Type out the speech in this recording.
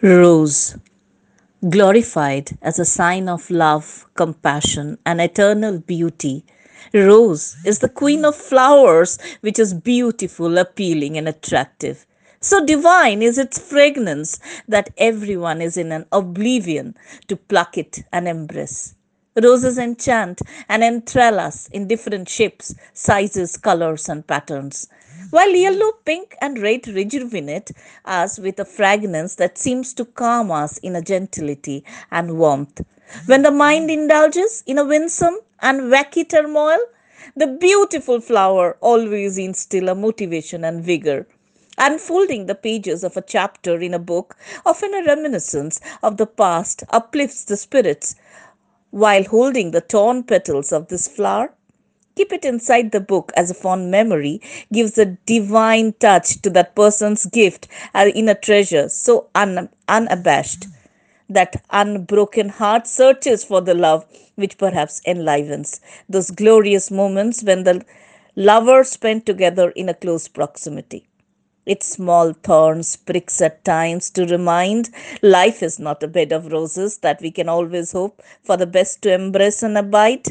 Rose, glorified as a sign of love, compassion, and eternal beauty, Rose is the queen of flowers, which is beautiful, appealing, and attractive. So divine is its fragrance that everyone is in an oblivion to pluck it and embrace. Roses enchant and enthrall us in different shapes, sizes, colors, and patterns, while yellow, pink, and red rejuvenate us with a fragrance that seems to calm us in a gentility and warmth. When the mind indulges in a winsome and wacky turmoil, the beautiful flower always instills a motivation and vigor, unfolding the pages of a chapter in a book, often a reminiscence of the past, uplifts the spirits. While holding the torn petals of this flower, keep it inside the book as a fond memory gives a divine touch to that person's gift and inner treasure, so unabashed. That unbroken heart searches for the love which perhaps enlivens those glorious moments when the lovers spend together in a close proximity. Its small thorns pricks at times to remind life is not a bed of roses that we can always hope for the best to embrace and abide.